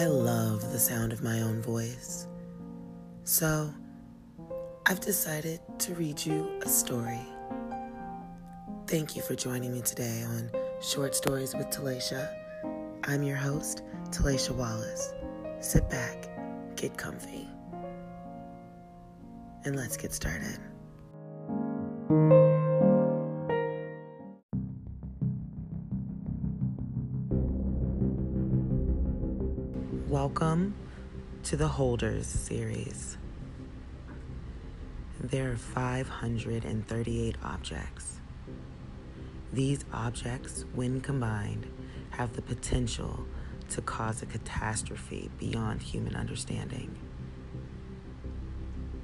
I love the sound of my own voice. So, I've decided to read you a story. Thank you for joining me today on Short Stories with Talaysha. I'm your host, Talaysha Wallace. Sit back, get comfy, and let's get started. Welcome to the Holders Series. There are 538 objects. These objects, when combined, have the potential to cause a catastrophe beyond human understanding.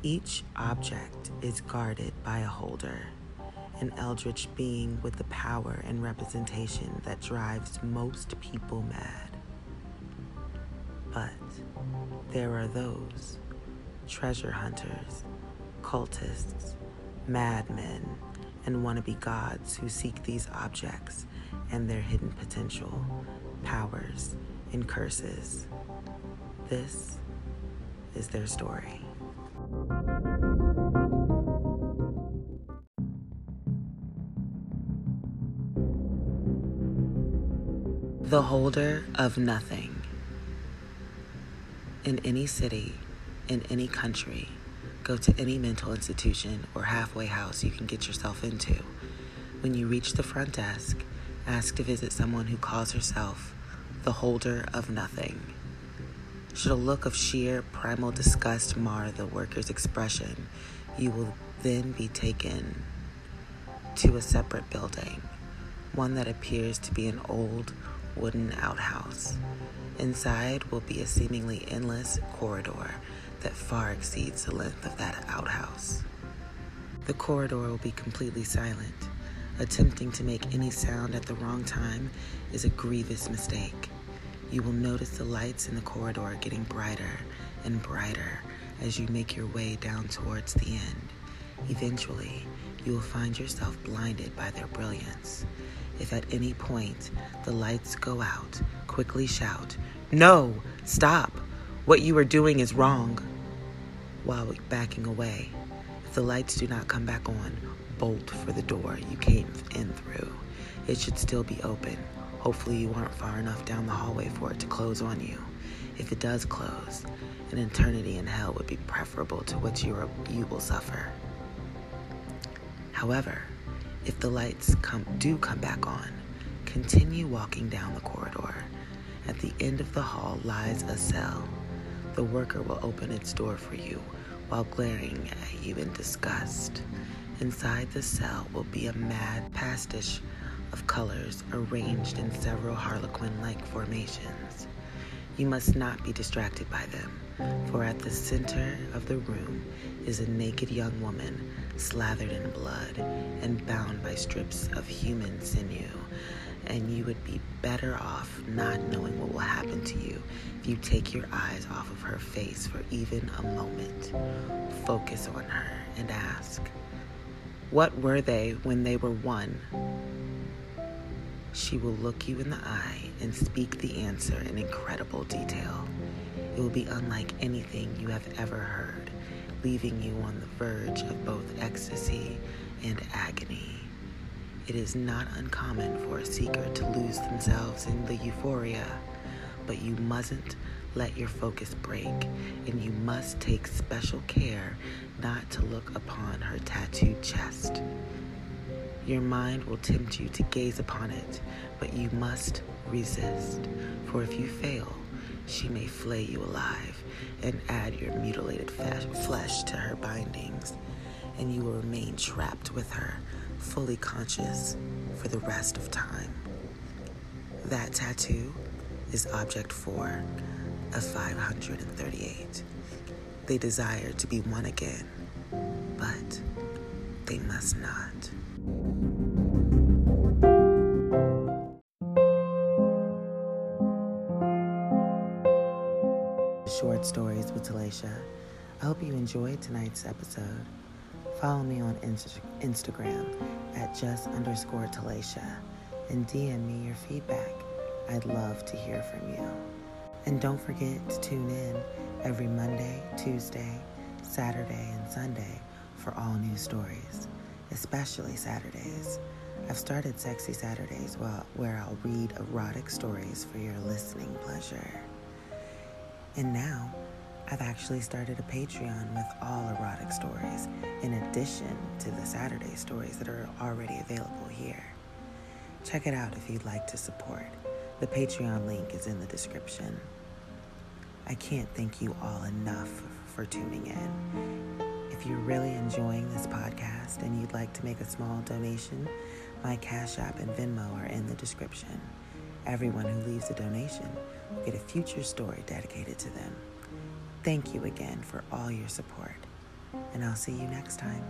Each object is guarded by a holder, an eldritch being with the power and representation that drives most people mad. But there are those, treasure hunters, cultists, madmen, and wannabe gods who seek these objects and their hidden potential, powers, and curses. This is their story. The Holder of Nothing. In any city, in any country, go to any mental institution or halfway house you can get yourself into. When you reach the front desk, ask to visit someone who calls herself the Holder of Nothing. Should a look of sheer primal disgust mar the worker's expression, you will then be taken to a separate building, one that appears to be an old wooden outhouse. Inside will be a seemingly endless corridor that far exceeds the length of that outhouse. The corridor will be completely silent. Attempting to make any sound at the wrong time is a grievous mistake. You will notice the lights in the corridor getting brighter and brighter as you make your way down towards the end. Eventually, you will find yourself blinded by their brilliance. If at any point the lights go out, quickly shout, "No! Stop! What you are doing is wrong!" while backing away. If the lights do not come back on, bolt for the door you came in through. It should still be open. Hopefully you aren't far enough down the hallway for it to close on you. If it does close, an eternity in hell would be preferable to what you will suffer. However, if the lights do come back on, continue walking down the corridor. At the end of the hall lies a cell. The worker will open its door for you while glaring at you in disgust. Inside the cell will be a mad pastiche of colors arranged in several harlequin-like formations. You must not be distracted by them, for at the center of the room is a naked young woman, slathered in blood and bound by strips of human sinew, and you would be better off not knowing what will happen to you if you take your eyes off of her face for even a moment. Focus on her and ask, "What were they when they were one?" She will look you in the eye and speak the answer in incredible detail. It will be unlike anything you have ever heard, leaving you on the verge of both ecstasy and agony. It is not uncommon for a seeker to lose themselves in the euphoria, but you mustn't let your focus break, and you must take special care not to look upon her tattooed chest. Your mind will tempt you to gaze upon it, but you must resist, for if you fail, she may flay you alive and add your mutilated flesh to her bindings, and you will remain trapped with her, fully conscious for the rest of time. That tattoo is Object 4 of 538. They desire to be one again, but they must not. Short Stories with Talaysha. I hope you enjoyed tonight's episode. Follow me on Instagram at @just_Talaysha and DM me your feedback. I'd love to hear from you. And don't forget to tune in every Monday, Tuesday, Saturday, and Sunday for all new stories, especially Saturdays. I've started Sexy Saturdays where I'll read erotic stories for your listening pleasure. And now, I've actually started a Patreon with all erotic stories, in addition to the Saturday stories that are already available here. Check it out if you'd like to support. The Patreon link is in the description. I can't thank you all enough for tuning in. If you're really enjoying this podcast and you'd like to make a small donation, my Cash App and Venmo are in the description. Everyone who leaves a donation will get a future story dedicated to them. Thank you again for all your support, and I'll see you next time.